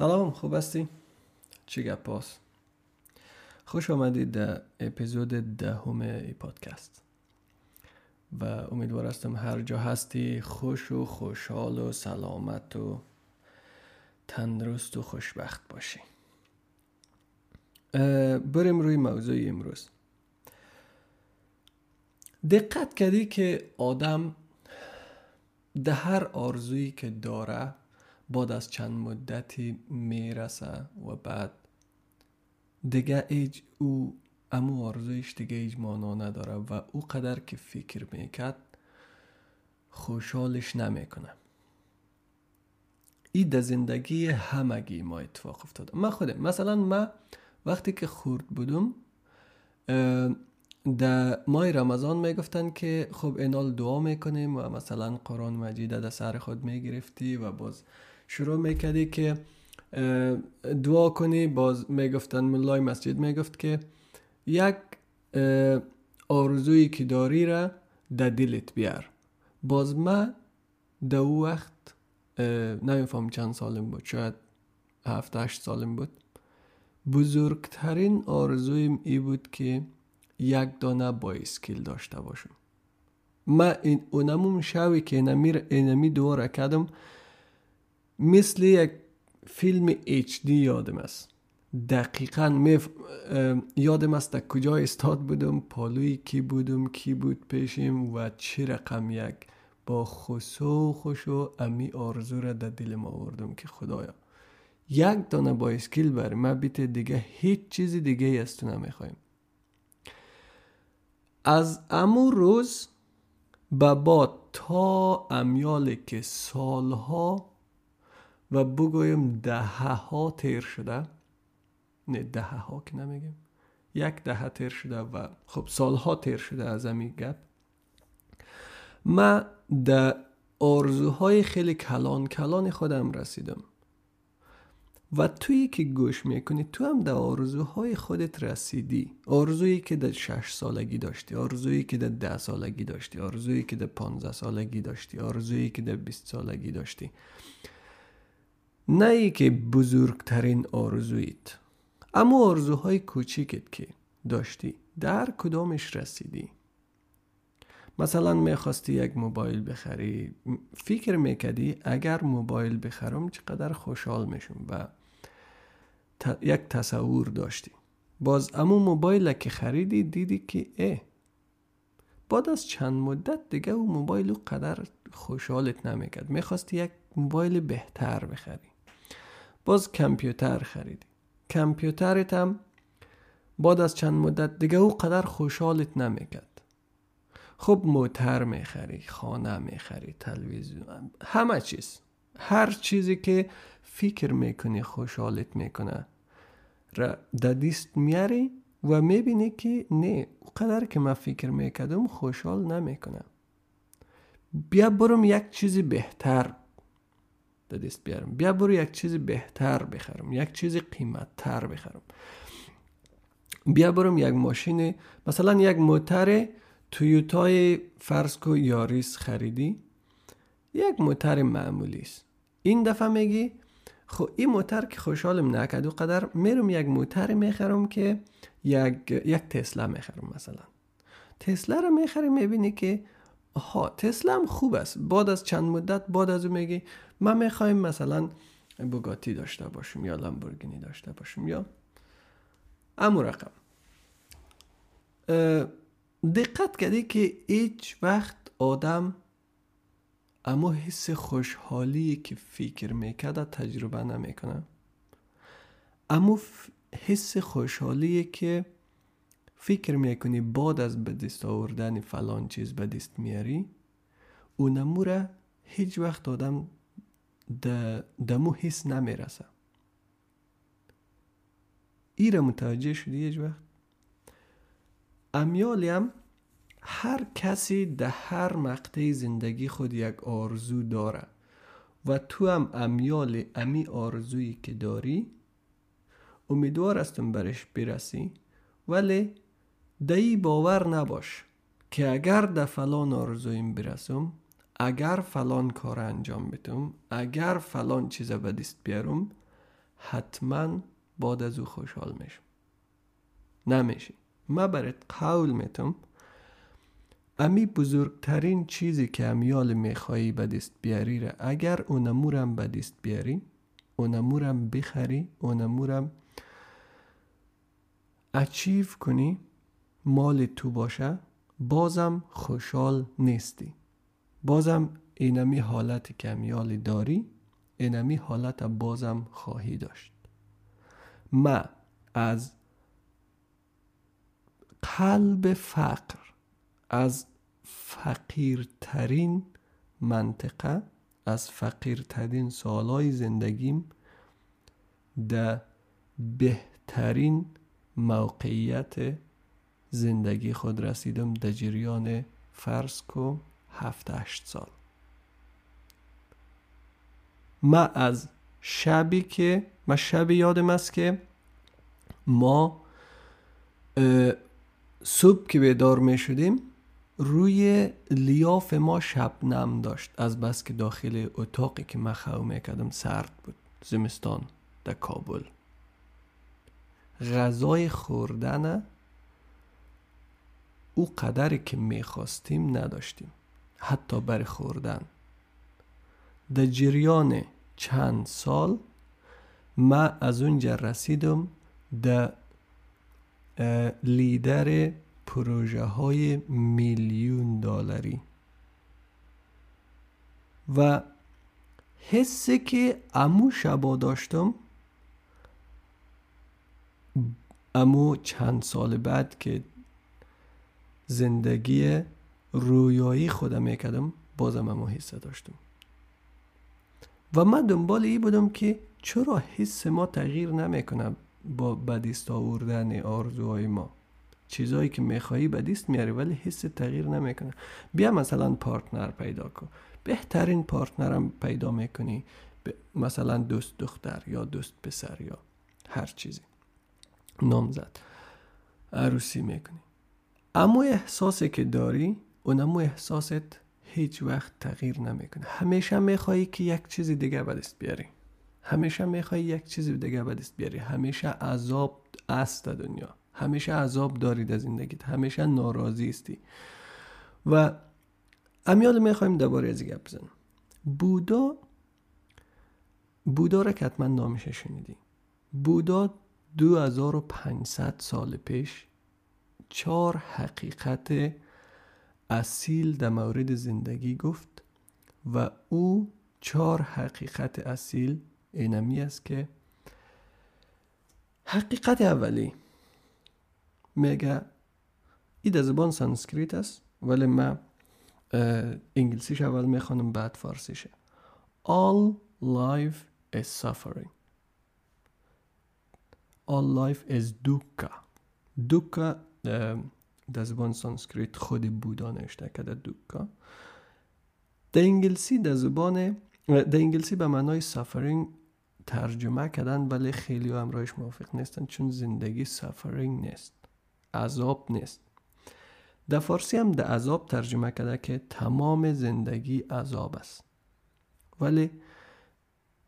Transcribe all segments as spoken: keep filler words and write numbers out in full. سلام، خوب هستی؟ چی گپ باز؟ خوش آمدید در اپیزود دهم این پادکست و امیدوار هستم هر جا هستی خوش و خوشحال و سلامت و تندرست و خوشبخت باشی. بریم روی موضوع امروز. دقت کردی که آدم ده هر آرزویی که داره بعد از چند مدتی میرسه و بعد دیگه ایج او امو آرزویش دیگه ایج مانا نداره و او قدر که فکر میکرد خوشحالش نمیکنه. این در زندگی همگی ما اتفاق افتاد. من خودم مثلا من وقتی که خورد بودم در ماه رمضان میگفتن که خب اینال دعا میکنیم و مثلا قرآن مجید در سر خود میگرفتی و باز شروع میکردی که دعا کنی. باز میگفتن ملای مسجد میگفت که یک آرزویی که داری را در دلت بیار. باز من در او وقت نمیفهم چند سالم بود، شاید هفت هشت سالم بود. بزرگترین آرزویم ای بود که یک دانه با اسکیل داشته باشم. من این اونمون شوی که اینمی دعا را کردم مثل یک فیلم اچ دی یادم است. دقیقاً مف... یادم است در کجا استاد بودم، پالوی کی بودم، کی بود پیشم و چه رقم یک با خوشو خوشو امی آرزو را در دلم آوردم که خدایا یک دانه با اسکیل بر من بیت، دیگه هیچ چیز دیگه از تو نمیخوایم. از امو روز به بعد تا امیال که سالها و بگویم دهه ها تیر شده، نه دهه ها که نمیگیم، یک دهه تیر شده و خب سالها تیر شده از امی گپ، من در آرزوهای خیلی کلان کلان خودم رسیدم و تویی که گوش میکنی تو هم در آرزوهای خودت رسیدی. آرزویی که در شش سالگی داشتی، آرزویی که در ده سالگی داشتی، آرزویی که در پانزده سالگی داشتی، آرزویی که در بیست سالگی داشتی، نه ای که بزرگترین آرزویت، اما آرزوهای کوچیکت که داشتی در کدامش رسیدی. مثلا میخواستی یک موبایل بخری، فکر میکردی اگر موبایل بخرم چقدر خوشحال میشم و ت... یک تصور داشتی. باز اما موبایل که خریدی دیدی که اه بعد از چند مدت دیگه اون موبایل قدر خوشحالت نمیکرد، میخواستی یک موبایل بهتر بخری. باز کامپیوتر خریدی، کامپیوترت هم بعد از چند مدت دیگه اون قدر خوشحالت نمیکرد. خب موتر میخری، خانه میخری، تلویزیون، همه چیز، هر چیزی که فکر میکنی خوشحالت میکنه را در دست میاری و میبینی که نه، اونقدر که من فکر میکردم خوشحال نمیکنه، بیا برم یک چیزی بهتر در دست بیارم، بیا برو یک چیزی بهتر بخرم، یک چیزی قیمتتر بخرم، بیا برم یک ماشین، مثلا یک موتر تویوتای فرسکو یاریس خریدی، یک موتر معمولی است. این دفعه میگی خب این موتر که خوشحالم نکرد و قدر میرم یک موتر میخرم که یک یک تسلا میخرم. مثلا تسلا رو میخری، میبینی که ها تسلا هم خوب است. بعد از چند مدت بعد از اون میگی من میخوایم مثلا بوگاتی داشته باشم یا لامبورگینی داشته باشم یا امو رقم. دقت کردی که هیچ وقت آدم اما حس خوشحالی که فکر میکرده تجربه نمیکنه، اما حس خوشحالی که فکر میکنی بعد از به دست آوردن فلان چیز به دست میاری اونمو را هیچ وقت آدم دمو حس نمیرسه. ای را متوجه شدی؟ هیچ وقت امیالیم هر کسی در هر مقطع زندگی خود یک آرزو داره و تو هم امیال امی آرزویی که داری امیدوار هستم برش برسی، ولی دایی باور نباش که اگر در فلان آرزویم برسم، اگر فلان کار انجام بدم، اگر فلان چیز به دست بیارم، حتما بعد از او خوشحال میشم. نمیشی. من برات قول میتم امی بزرگترین چیزی که امیال میخوایی به دست بیاری را اگر اونمورم به دست بیاری، اونمورم بخری، اونمورم اچیف کنی، مال تو باشه، بازم خوشحال نیستی. بازم اینمی حالت که امیال داری، اینمی حالت بازم خواهی داشت. ما از قلب فقر، از فقیرترین منطقه، از فقیرترین سالهای زندگیم در بهترین موقعیت زندگی خود رسیدم در جریان فرض کو هفت هشت سال. ما از شبی که ما شب یادم است که ما صبح که بیدار می شدیم روی لیاف ما شبنم داشت، از بس که داخل اتاقی که من خو میکردم سرد بود. زمستان در کابل غذای خوردن او قدری که میخواستیم نداشتیم، حتی برای خوردن. در جریان چند سال من از اونجا رسیدم در لیدر پروژه های میلیون دلاری و حسی که امو شبا داشتم، امو چند سال بعد که زندگی رویایی خودم میکردم بازم امو حس داشتم و من دنبال ای بودم که چرا حس ما تغییر نمیکنه با بدیست آوردن آرزوهای ما. چیزایی که میخوایی بدیست میاری ولی حس تغییر نمیکنه. بیا مثلا پارتنر پیدا کن، بهترین پارتنرم پیدا میکنی، ب... مثلا دوست دختر یا دوست پسر یا هر چیزی، نامزد، عروسی میکنی. اما احساسی که داری اونم احساست هیچ وقت تغییر نمیکنه. همیشه میخوایی که یک چیز دیگه بدیست بیاری، همیشه میخوایی یک چیز دیگه بدیست بیاری. همیشه عذاب است دنیا، همیشه عذاب داری در زندگیت، همیشه ناراضی استی و امیال میخواییم دوباره از گپ بزنیم. بودا بودا را که حتما نامش شنیدی. بودا دو هزار و پانصد سال پیش چهار حقیقت اصیل در مورد زندگی گفت و او چهار حقیقت اصیل اینمی است که حقیقت اولی میگه، این در زبان سانسکریت است ولی من انگلیسیش اول میخوانم بعد فارسیشه. All life is suffering. All life is dukkha. Dukkha در زبان سانسکریت خود بودا نوشته کرده dukkha. در انگلیسی در زبان در انگلیسی به معنای suffering ترجمه کردن ولی خیلی هم رایش موافق نیستن، چون زندگی suffering نیست، عذاب نیست. در فارسی هم در عذاب ترجمه کرده که تمام زندگی عذاب است، ولی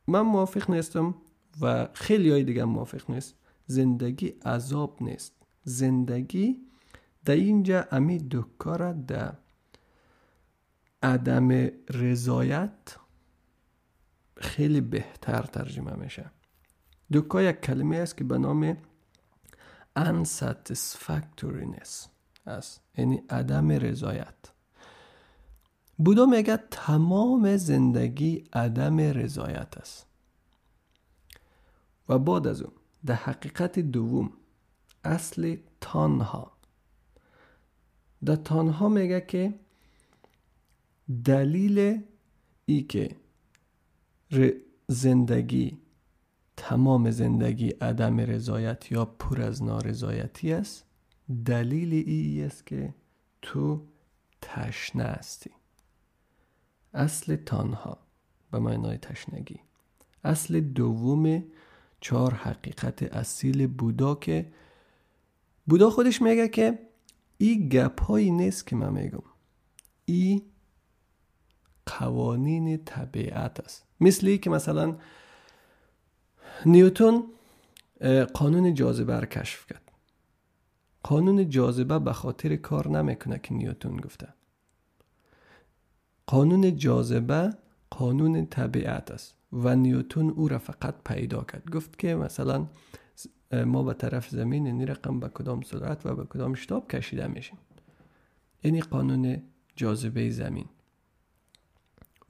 من موافق نیستم و خیلی های دیگه موافق نیست. زندگی عذاب نیست. زندگی در اینجا امی دکاره در عدم رضایت خیلی بهتر ترجمه میشه. دکا یک کلمه است که به نام unsatisfactoriness است، یعنی عدم رضایت. بودا میگه تمام زندگی عدم رضایت است. و بعد از اون در حقیقت دوم اصل تنها، در تنها میگه که دلیل ای که زندگی تمام زندگی عدم رضایت یا پر از نارضایتی است، دلیل ای است که تو تشنه هستی. اصل تنها به معنای تشنگی، اصل دوم چهار حقیقت اصیل بودا که بودا خودش میگه که این گپ هایی نیست که من میگم، این قوانین طبیعت است. مثل ای که مثلا نیوتن قانون جاذبه را کشف کرد. قانون جاذبه به خاطر کار نمیکنه که نیوتن گفته. قانون جاذبه قانون طبیعت است و نیوتن او را فقط پیدا کرد. گفت که مثلا ما به طرف زمین این رقم به کدام سرعت و به کدام شتاب کشیده میشیم. یعنی قانون جاذبه زمین.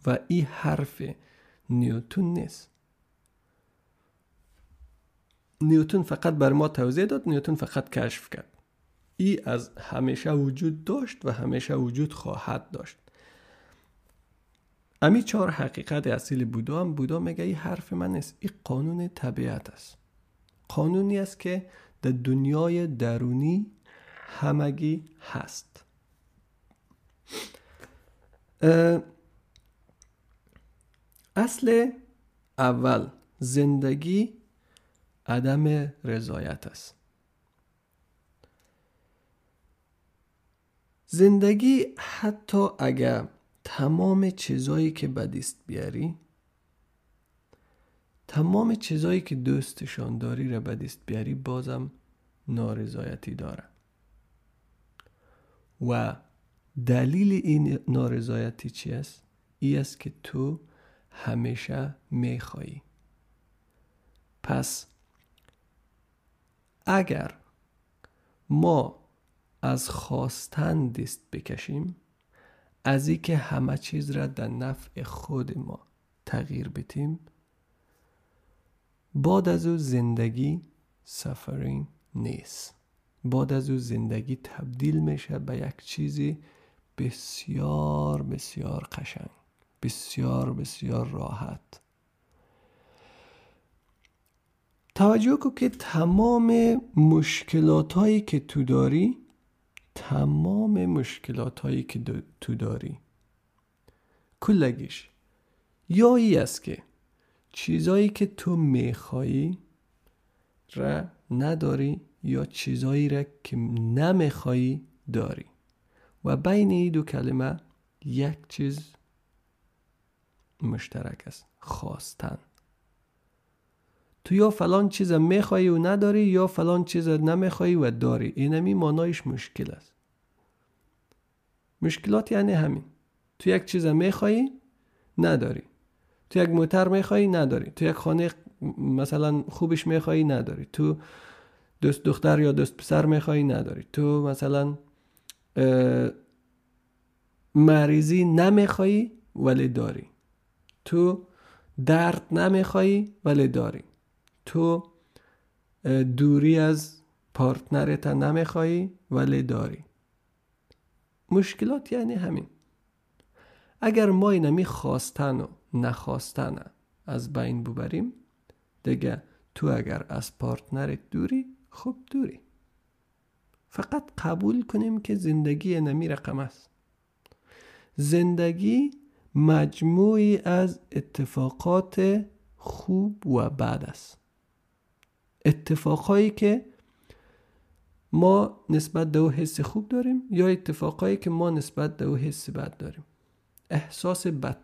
و این حرف نیوتن نیست. نیوتن فقط بر ما توضیح داد، نیوتن فقط کشف کرد. ای از همیشه وجود داشت و همیشه وجود خواهد داشت. امی چهار حقیقت اصیل بودا هم بودا میگه این حرف من نیست، این قانون طبیعت است. قانونی است که در دنیای درونی همگی هست. اصل اول زندگی عدم رضایت است. زندگی حتی اگر تمام چیزایی که به دست بیاری، تمام چیزایی که دوستشان داری را به دست بیاری، بازم نارضایتی داره. و دلیل این نارضایتی چی است؟ این است که تو همیشه میخوایی. پس اگر ما از خواستن دست بکشیم، از این که همه چیز را در نفع خود ما تغییر بدیم، بعد از او زندگی سفرین نیست. بعد از او زندگی تبدیل میشه به یک چیزی بسیار بسیار قشنگ، بسیار بسیار راحت. توجه کن که تمام مشکلات هایی که تو داری، تمام مشکلات هایی که تو داری کلگیش یا ای است که چیزایی که تو میخوایی را نداری یا چیزایی را که نمیخوایی داری. و بین این دو کلمه یک چیز مشترک است: خواستن. تو یا فلان چیز میخوایی و نداری، یا فلان چیز نمیخوایی و داری. اینمی معنایش مشکل است. مشکلات یعنی همین. تو یک چیز میخوایی نداری، تو یک موتر میخوایی نداری، تو یک خانه مثلا خوبش میخوایی نداری، تو دوست دختر یا دوست پسر میخوایی نداری، تو مثلا مریضی نمیخوایی ولی داری، تو درد نمیخوایی ولی داری، تو دوری از پارتنرت نمیخوایی ولی داری. مشکلات یعنی همین. اگر ما اینمی خواستن و نخواستن از بین ببریم، دیگه تو اگر از پارتنرت دوری، خب دوری. فقط قبول کنیم که زندگی اینمی رقم است. زندگی مجموعی از اتفاقات خوب و بد است. اتفاقایی که ما نسبت به او حس خوب داریم یا اتفاقایی که ما نسبت به او حس بد داریم. احساس بد،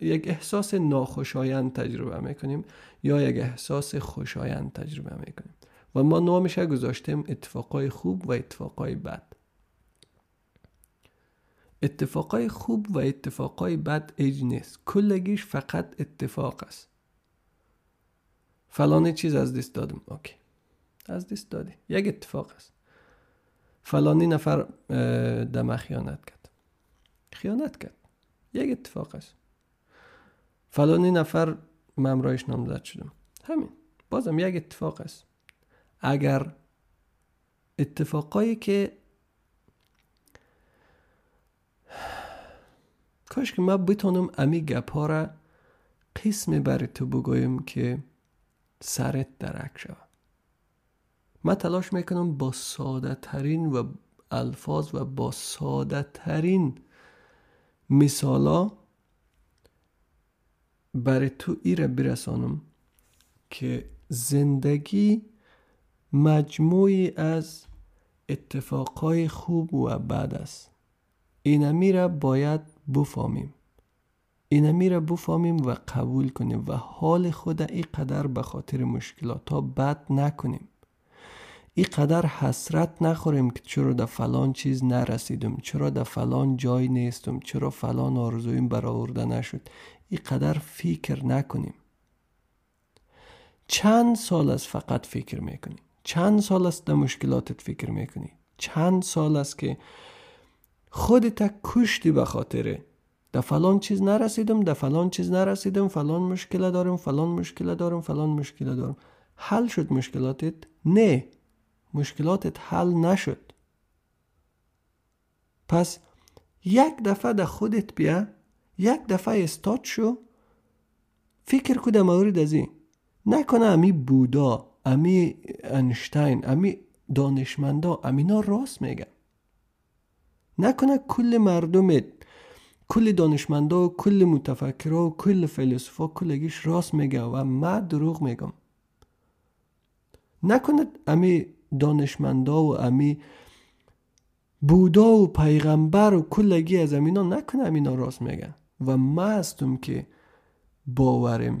یک احساس ناخوشایند تجربه میکنیم یا یک احساس خوشایند تجربه میکنیم و ما نامش گذاشتیم اتفاقای خوب و اتفاقای بد. اتفاقای خوب و اتفاقای بد ایج نیست، کلگیش فقط اتفاق است. فلان چیز از دست دادم، اوکی، از دست دادی، یک اتفاق است. فلانی نفر دمه خیانت کرد، خیانت کرد، یک اتفاق است. فلانی نفر ممرایش نامزد شدم، همین، بازم یک اتفاق است. اگر اتفاقایی که کاش که ما بتونم امی گپا را قسم برای تو بگویم که سرت درک شود. ما تلاش میکنم با ساده ترین و الفاظ و با ساده ترین مثالا برای تو ای را برسانم که زندگی مجموعی از اتفاقای خوب و بد است. اینمی را باید بفهمیم. اینمی را بفهمیم و قبول کنیم و حال خود اینقدر به خاطر مشکلات ها بد نکنیم. اینقدر حسرت نخوریم که چرا در فلان چیز نرسیدم، چرا در فلان جای نیستم، چرا فلان آرزویم برآورده نشد. اینقدر فکر نکنیم. چند سال است فقط فکر میکنی؟ چند سال است در مشکلاتت فکر میکنی؟ چند سال است که خودت کشتی به خاطر در فلان چیز نرسیدم، در فلان چیز نرسیدم، فلان مشکل دارم، فلان مشکل دارم، فلان مشکل دارم. حل شد مشکلاتت؟ نه، مشکلاتت حل نشد. پس یک دفعه در خودت بیا، یک دفعه استاد شو، فکر کده مورد از این. نکنه امی بودا، امی انشتین، امی دانشمندا، امینا راست میگن. نکنه کل مردمت، کل دانشمندا، کل متفکرها، کل فیلسوفا، کلگیش راست میگه و من دروغ میگم. نکنه امی دانشمندا و امی بودا و پیغمبر و کلگی از امینا، نکنه امینا راست میگن و من هستم که باورم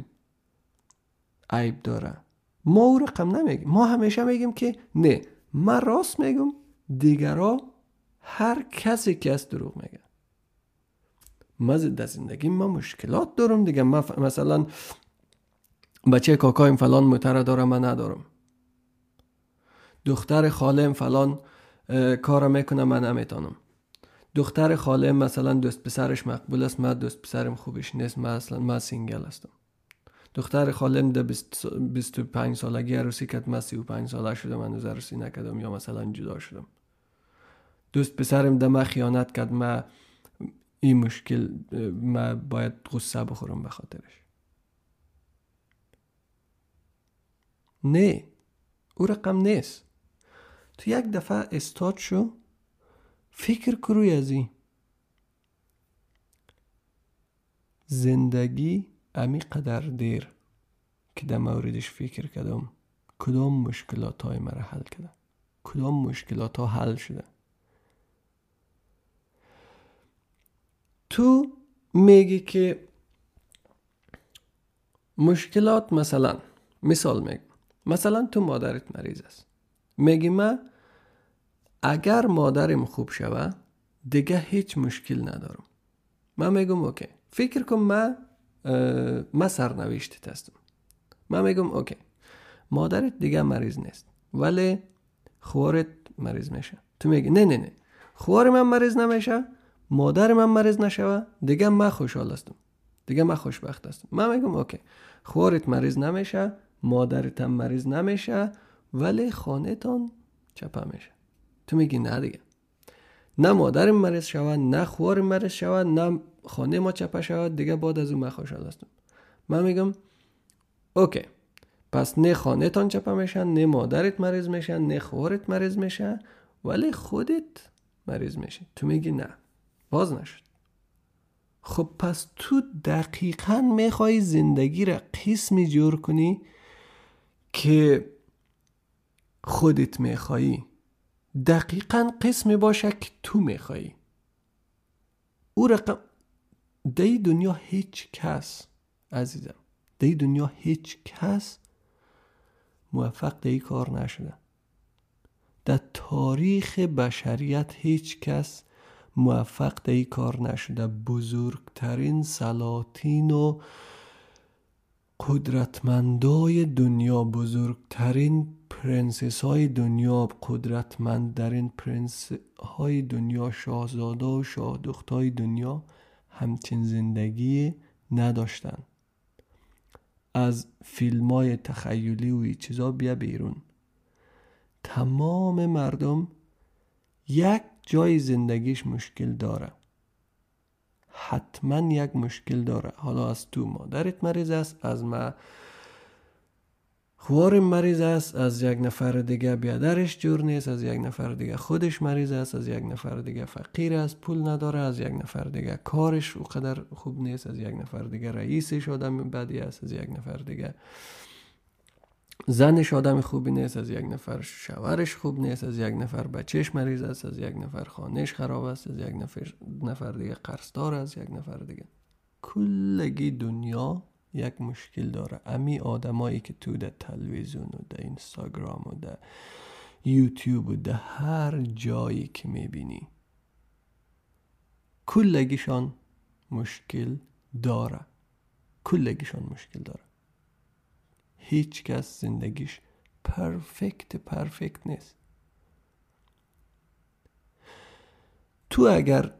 عیب داره. ما او رقم نمیگیم. ما همیشه میگیم که نه، من راست میگم، دیگرا هر کسی که از دروغ میگه. من در زندگی من مشکلات دارم دیگه. من ف... مثلا بچه کاکایم فلان متره داره من ندارم، دختر خالم فلان کار میکنه من نمیتونم، دختر خالم مثلا دوست پسرش مقبول است من دوست پسرم خوبش نیست، من اصلا من سینگل هستم. دختر خالم ده بیست و پنج سالگی عروسی کرد، من سی و پنج ساله شدم هنوز عروسی نکردم یا مثلا جدا شدم. دوست پسرم ده من خیانت کرد، من این مشکل، من باید غصه بخورم به خاطرش. نه، او رقم نیست. تو یک دفعه استاد شو، فکر کروی از این زندگی امی قدر دیر که در موردش فکر کردم کدام مشکلات های مرا حل کردن، کدام مشکلات ها حل شده. تو میگی که مشکلات، مثلا مثال میگم، مثلا تو مادرت مریض است، میگی من اگر مادرم خوب شوه دیگه هیچ مشکل ندارم. من میگم اوکی، فکر کنم من من سرنوشتت هستم. من میگم اوکی، مادرت دیگه مریض نیست ولی خوارت مریض میشه. تو میگی نه نه نه، خوار من مریض نمیشه، مادر من مریض نشوه دیگه من خوشحال هستم، دیگه من خوشبخت هستم. من میگم اوکی، خوارت مریض نمیشه، مادرت هم مریض نمیشه ولی خانه‌تان چپه میشه. تو میگی نه دیگه، نه مادرم مریض شوه، نه خوارم مریض شوه، نه خانه ما چپه شوه، دیگه بعد از اون من خوشحال هستم. من میگم اوکی، پس نه خانه تان چپه میشن، نه مادرت مریض میشن، نه خوارت مریض میشن ولی خودت مریض میشی. تو میگی نه، باز نشد. خب پس تو دقیقاً میخوای زندگی را قسمی جور کنی که خودت میخوایی، دقیقاً قسمی باشه که تو میخوایی. او رقم دی دنیا هیچ کس عزیزم، دی دنیا هیچ کس موفق دی کار نشده. در تاریخ بشریت هیچ کس موفق دی کار نشده. بزرگترین سلاطین و قدرتمندای دنیا، بزرگترین پرنسس های دنیا، قدرتمندترین پرنس های دنیا، شاهزاده و شاه دخت های دنیا همچین زندگی نداشتن. از فیلم های تخیلی و این چیزا بیا بیرون، تمام مردم یک جای زندگیش مشکل داره، حتما یک مشکل داره. حالا از تو مادرت مریض است، از من خوارم مریض است، از یک نفر دیگه بیادرش جور نیست، از یک نفر دیگه خودش مریض است، از یک نفر دیگه فقیر است پول نداره، از یک نفر دیگه کارش اونقدر خوب نیست، از یک نفر دیگه رئیسش آدم بدی است، از یک نفر دیگه زنش آدم خوبی نیست، از یک نفر شوهرش خوب نیست، از یک نفر بچهش مریض است، از یک نفر خانهش خراب است، از یک نفر نفر دیگه قرضدار است، یک نفر دیگه کلگی دنیا یک مشکل داره. امی آدمایی که تو در تلویزیون و در اینستاگرام و در یوتیوب و در هر جایی که میبینی، کلگیشان مشکل داره. کلگیشان مشکل داره. هیچ کس زندگیش پرفکت پرفکت نیست. تو اگر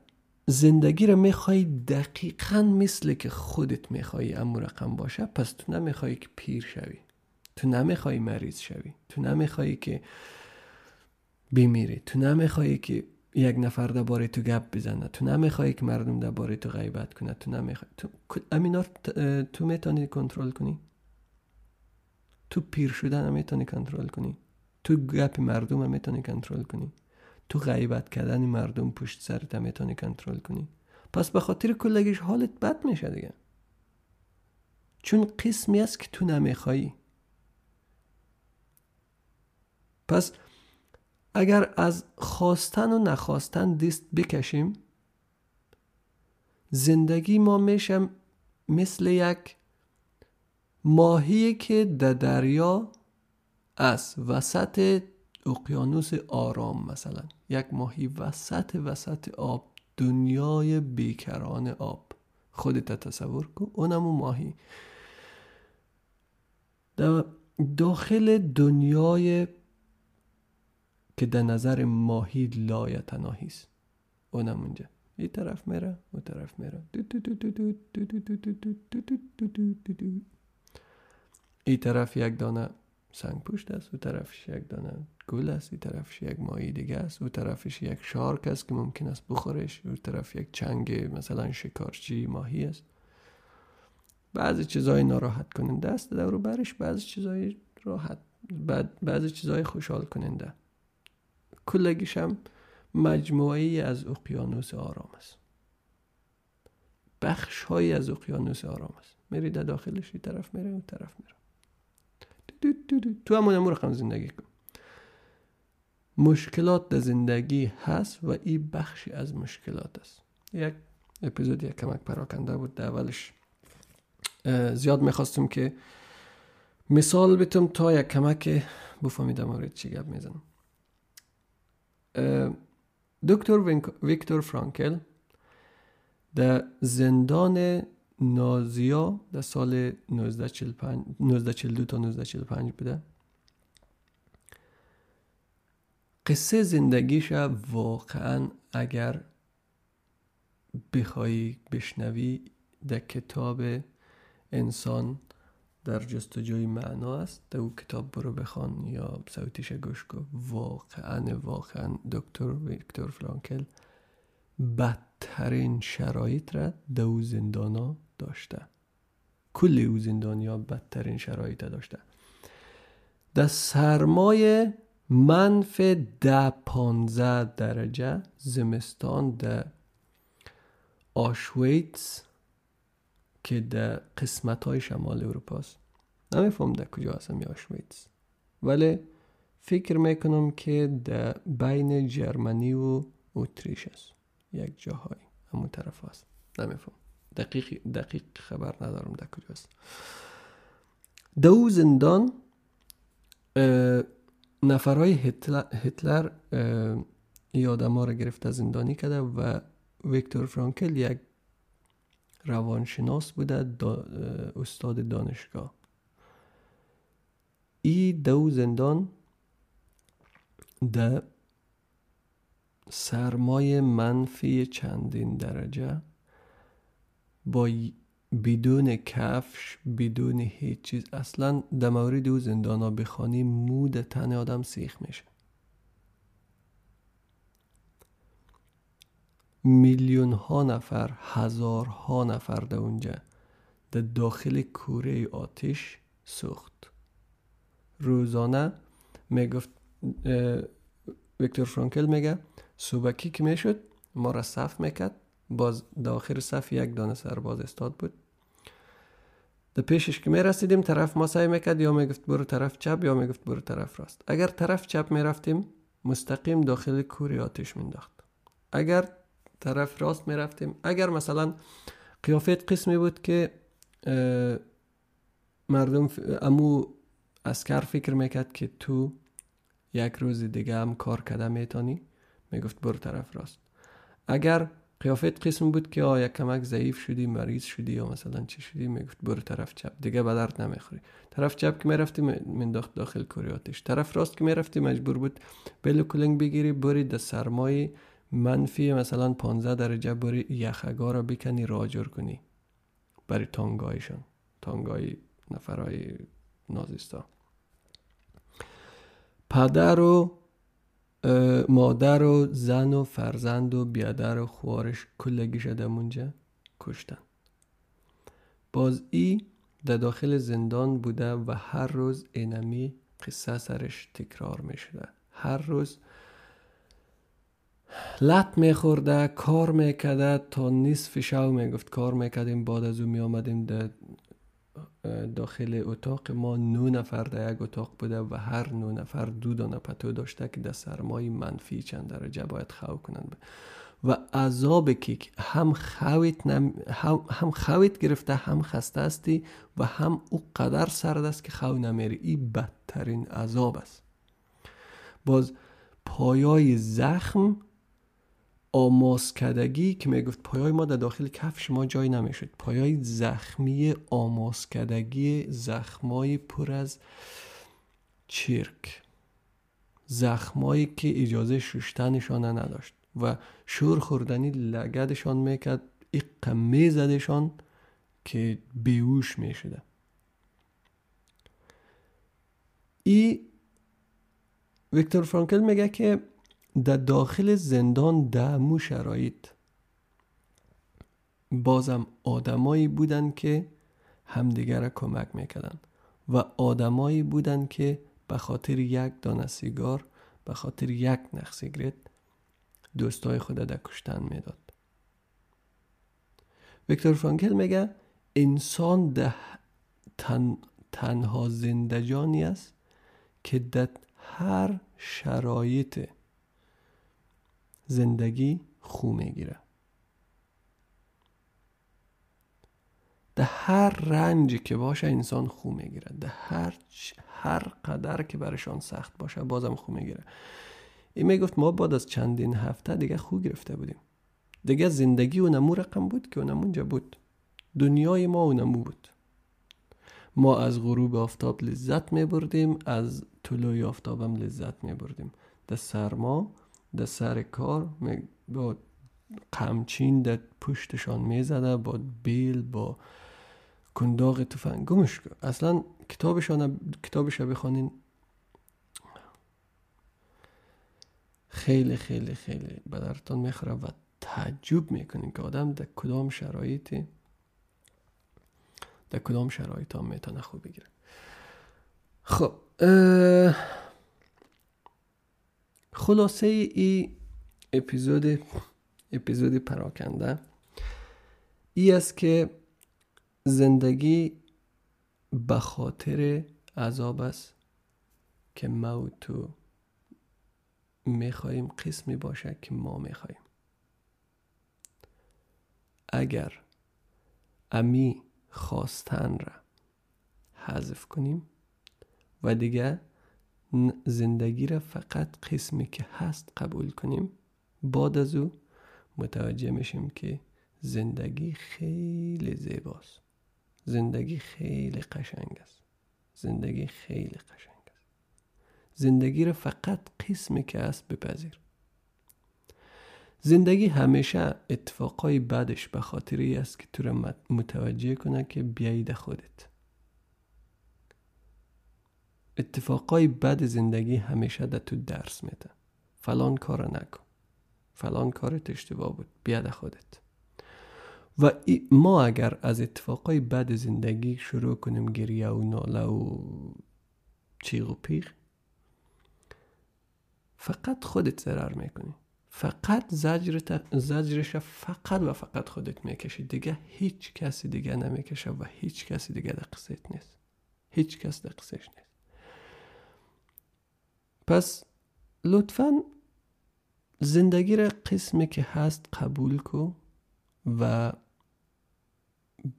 زندگی رو میخوایی دقیقاً مثل که خودت میخوایی امو رقم باشه، پس تو نمیخوایی که پیر شوی، تو نمیخوایی مریض شوی، تو نمیخوایی که بمیری، تو نمیخوایی که یک نفر در باره تو گپ بزنه، تو نمیخوایی که مردم در باره تو غیبت کنه، تو نمیخوایی تو... امینار تو میتونی کنترل کنی؟ تو پیر شدن هم میتونی کنترل کنی؟ تو گپ مردم هم میتونی کنترل کنی؟ تو غیبت کردن مردم پشت سرت هم میتونی کنترل کنی؟ پس به خاطر کلگیش حالت بد میشه دیگه، چون قسمی است که تو نمیخوایی. پس اگر از خواستن و نخواستن دست بکشیم، زندگی ما میشه مثل یک ماهی که در دریا از وسط اقیانوس آرام، مثلا یک ماهی وسط وسط آب، دنیای بیکران آب، خودت تصور کن اونم اون ماهی در داخل دنیای که در نظر ماهی لایتناهی است. اونم اونجا این طرف میره اون طرف میره، این طرف یک دانه سنگ پشت است، اون طرفش یک دانه گل است، این طرفش یک ماهی دیگه است، اون طرفش یک شارک است که ممکن است بخورش، اون طرف یک چنگ مثلا شکارچی ماهی است. بعضی چیزای ناراحت کننده است دور و برش، بعضی چیزای راحت، بعضی چیزای خوشحال کننده. کلگیش هم مجموعی از اقیانوس آرام است، بخش هایی از اقیانوس آرام است، میری در داخلش، این طرف میره اون طرف میره. تو همون امور رقم زندگی کن. مشکلات در زندگی هست و این بخشی از مشکلات است. یک اپیزود یک کمک پراکنده بود، در اولش زیاد میخواستم که مثال بتم تا یک کمک بفهمیدم مورد چی گپ میزنم. دکتر ویکتور فرانکل در زندان نازیا در سال نوزده چهل و دو تا نوزده چهل و پنج بوده. قصه زندگیش واقعا اگر بخوایی بشنوی در کتاب انسان در جستجوی معنی است. در اون کتاب برو بخوان یا صوتیش گوش کن. واقعا واقعا دکتر ویکتور فرانکل بدترین شرایط را در اون زندانا داشته. کل اون زندانیا بدترین شرایط را داشته. در سرمای منفی ده پانزده درجه زمستان در آشویتس که در قسمت‌های شمال اروپا است. نمی‌فهم در کجا هستم یا آشویتس، ولی فکر میکنم که در بین جرمنی و اتریش است، یک جاهایی همون طرف هست. نمی‌فهم دقیق دقیق خبر ندارم در کجا است. در اون زندان نفرهای هتلر, هتلر یادما را گرفته زندانی کرده و ویکتور فرانکل یک روانشناس بوده، دا استاد دانشگاه. ای دو زندان در سرمایه منفی چندین درجه با بدون کفش بدون هیچ چیز، اصلا در مورد او زندان ها بخوانی مو در تن آدم سیخ میشه. میلیون ها نفر، هزار ها نفر در اونجا در داخل کوره آتش سوخت. روزانه میگفت ویکتور فرانکل میگه صبحکی که میشد ما را صف میکرد، باز داخل صف یک دانه سرباز استاد بود، در پیشش که میرسیدیم طرف ما سعی میکرد یا میگفت برو طرف چپ یا میگفت برو طرف راست. اگر طرف چپ میرفتیم مستقیم داخل کوره آتش مینداخت، اگر طرف راست میرفتیم، اگر مثلا قیافت قسمی بود که مردم امو عسکر فکر میکرد که تو یک روز دیگه هم کار کده میتانی، میگفت برو طرف راست. اگر قیافت قسم بود که آ یک کمک ضعیف شدی، مریض شدی یا مثلا چی شدی، میگفت برو طرف چپ دیگه به درد نمیخوری. طرف چپ که میرفتی مینداخت داخل کوره آتش، طرف راست که میرفتی مجبور بود بلوکلنگ بگیری، بری در سرمای منفی مثلا پانزده درجه بری یخگا را بکنی راجور کنی برای تانگایشان، تانگای نفرای نازیستا. پدر و مادر و زن و فرزند و بیادر و خوارش کلگی شده منجا کشتن. باز ای در داخل زندان بوده و هر روز اینمی قصه سرش تکرار می شده. هر روز لط می خورده، کار می کده تا نصف شب. می گفت کار می کدیم، بعد از او می آمدیم در داخل اتاق ما نو نفر در یک اتاق بوده و هر نو نفر دو دانه پتو داشته که در سرمای منفی چند درجه باید خو کنند و عذاب که هم خویت نم... هم... هم خویت گرفته، هم خسته هستی و هم او قدر سرد است که خو نمیری. این بدترین عذاب است. باز پایای زخم آماس کدگی که میگفت پایای ما در داخل کفش ما جای نمیشد، پایای زخمی آماس کدگی، زخمای پر از چرک، زخمایی که اجازه ششتنشان نداشت و شور خوردنی لگدشان میکرد، اقه میزدشان که بیوش میشده. ای ویکتور فرانکل میگه که در داخل زندان در مو شرایط بازم آدمایی بودن که همدیگر را کمک میکردن و آدمایی بودن که به خاطر یک دانه سیگار، به خاطر یک نخ سیگرت دوستای خود را کشتن میداد. ویکتور فرانکل میگه انسان ده تن تنها زنده جانی است که در هر شرایط زندگی خو میگیره. ده هر رنجی که باشه انسان خو میگیره، ده هر هر قدر که برشان سخت باشه بازم خو میگیره. این میگفت ما بعد از چندین هفته دیگه خو گرفته بودیم، دیگه زندگی اونمو رقم بود که اونمونجا بود، دنیای ما اونمو بود. ما از غروب آفتاب لذت میبردیم، از طلوع آفتابم لذت میبردیم، ده سرما در سر کار با قمچین در پشتشان میزده، با بیل، با کنداغ تفنگ. گمش اصلا کتابشان کتابش بخونین، خیلی خیلی خیلی به درتان میخوره و تعجب میکنین که آدم در کدام شرایط در کدام شرایط هم میتونه خوب بگیره. خب اه... خلاصه ای اپیزود اپیزود پراکنده ای است که زندگی به خاطر عذاب است که ما و تو میخواییم قسمی باشه که ما میخواییم. اگر امی خواستن را حذف کنیم و دیگه زندگی را فقط قسمی که هست قبول کنیم، بعد از او متوجه میشیم که زندگی خیلی زیباست، زندگی خیلی قشنگ است، زندگی خیلی قشنگ است. زندگی را فقط قسمی که هست بپذیر. زندگی همیشه اتفاقای بعدش به خاطری است که تو را متوجه کنه که بیایید خودت. اتفاقای بد زندگی همیشه در تو درس میده. فلان کار نکن، فلان کارت اشتباه بود، بیا در خودت. و ما اگر از اتفاقای بد زندگی شروع کنیم گریه و ناله و چیغ و پیغ، فقط خودت ضرر میکنی، فقط زجرش فقط و فقط خودت میکشی، دیگه هیچ کسی دیگه نمیکشه و هیچ کسی دیگه در قصهت نیست، هیچ کس در قصهش نیست. پس لطفاً زندگی را قسمی که هست قبول کو و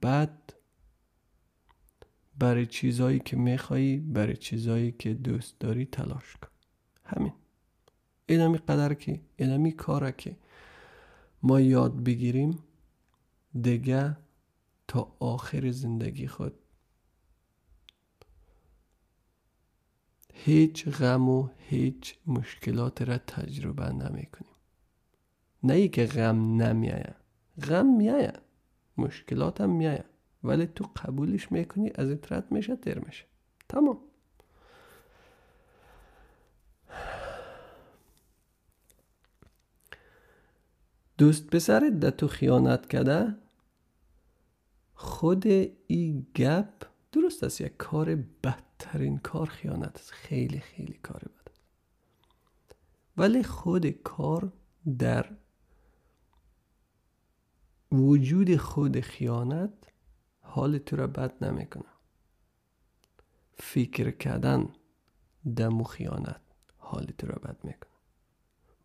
بعد برای چیزایی که میخوایی، برای چیزایی که دوست داری تلاش کن. همین اینمی قدر که اینمی کاره که ما یاد بگیریم دیگه تا آخر زندگی خود هیچ غم و هیچ مشکلات را تجربه نمی کنیم. نه ای که غم نمیایه، غم میایه، مشکلات هم میایه، ولی تو قبولش میکنی، از اطرت میشه، تر میشه، تمام. دوست پسرت ده تو خیانت کرده، خود ای گپ درست است، یک کار بدترین کار خیانت است، خیلی خیلی کار بد، ولی خود کار در وجود خود خیانت حال تو را بد نمیکنه. فکر کردن دم و خیانت حال تو را بد میکنه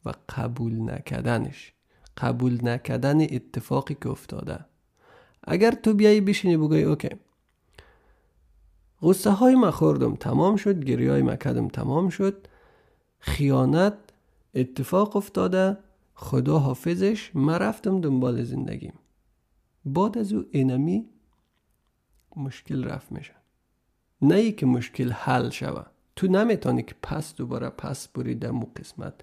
و قبول نکردنش، قبول نکردن اتفاقی که افتاده. اگر تو بیایی بشینی بگوی اوکی، غصه های من خوردم تمام شد، گریه های من کردم تمام شد، خیانت اتفاق افتاده، خدا حافظش، من رفتم دنبال زندگیم، بعد از او اینمی مشکل رفت میشه. نه ای که مشکل حل شوه، تو نمیتونی که پس دوباره پس بری دم و قسمت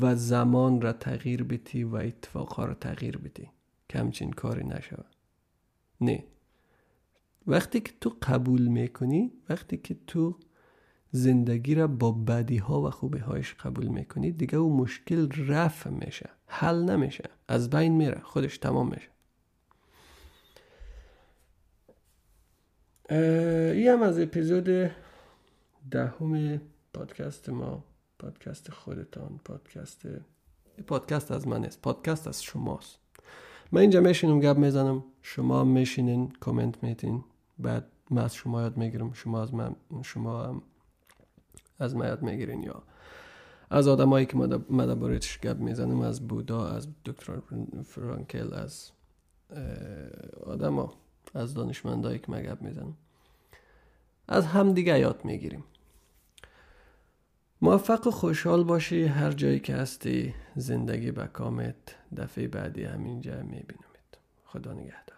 و زمان را تغییر بدی و اتفاقها را تغییر بدی، که همچین کاری نشوه. نه، وقتی که تو قبول میکنی، وقتی که تو زندگی را با بدی ها و خوبی هایش قبول میکنی، دیگه اون مشکل رفع میشه، حل نمیشه، از بین میره، خودش تمام میشه. این هم از اپیزود دهم پادکست ما، پادکست خودتان، پادکست پادکست از من است، پادکست از شماست. من اینجا میشینم گپ میزنم، شما میشینین کامنت میتین، بعد من از شما یاد میگیرم، شما از من، شما هم از من یاد میگیرین، یا از آدمایی که من درباره‌اش گپ میزنم، از بودا، از دکتر فرانکل، از آدما، از دانشمندایی که من گپ میزنم، از همدیگه یاد میگیریم. موفق و خوشحال باشی هر جایی که هستی، زندگی بکامت. دفعه بعدی همینجا میبینمت. خدا نگهدار.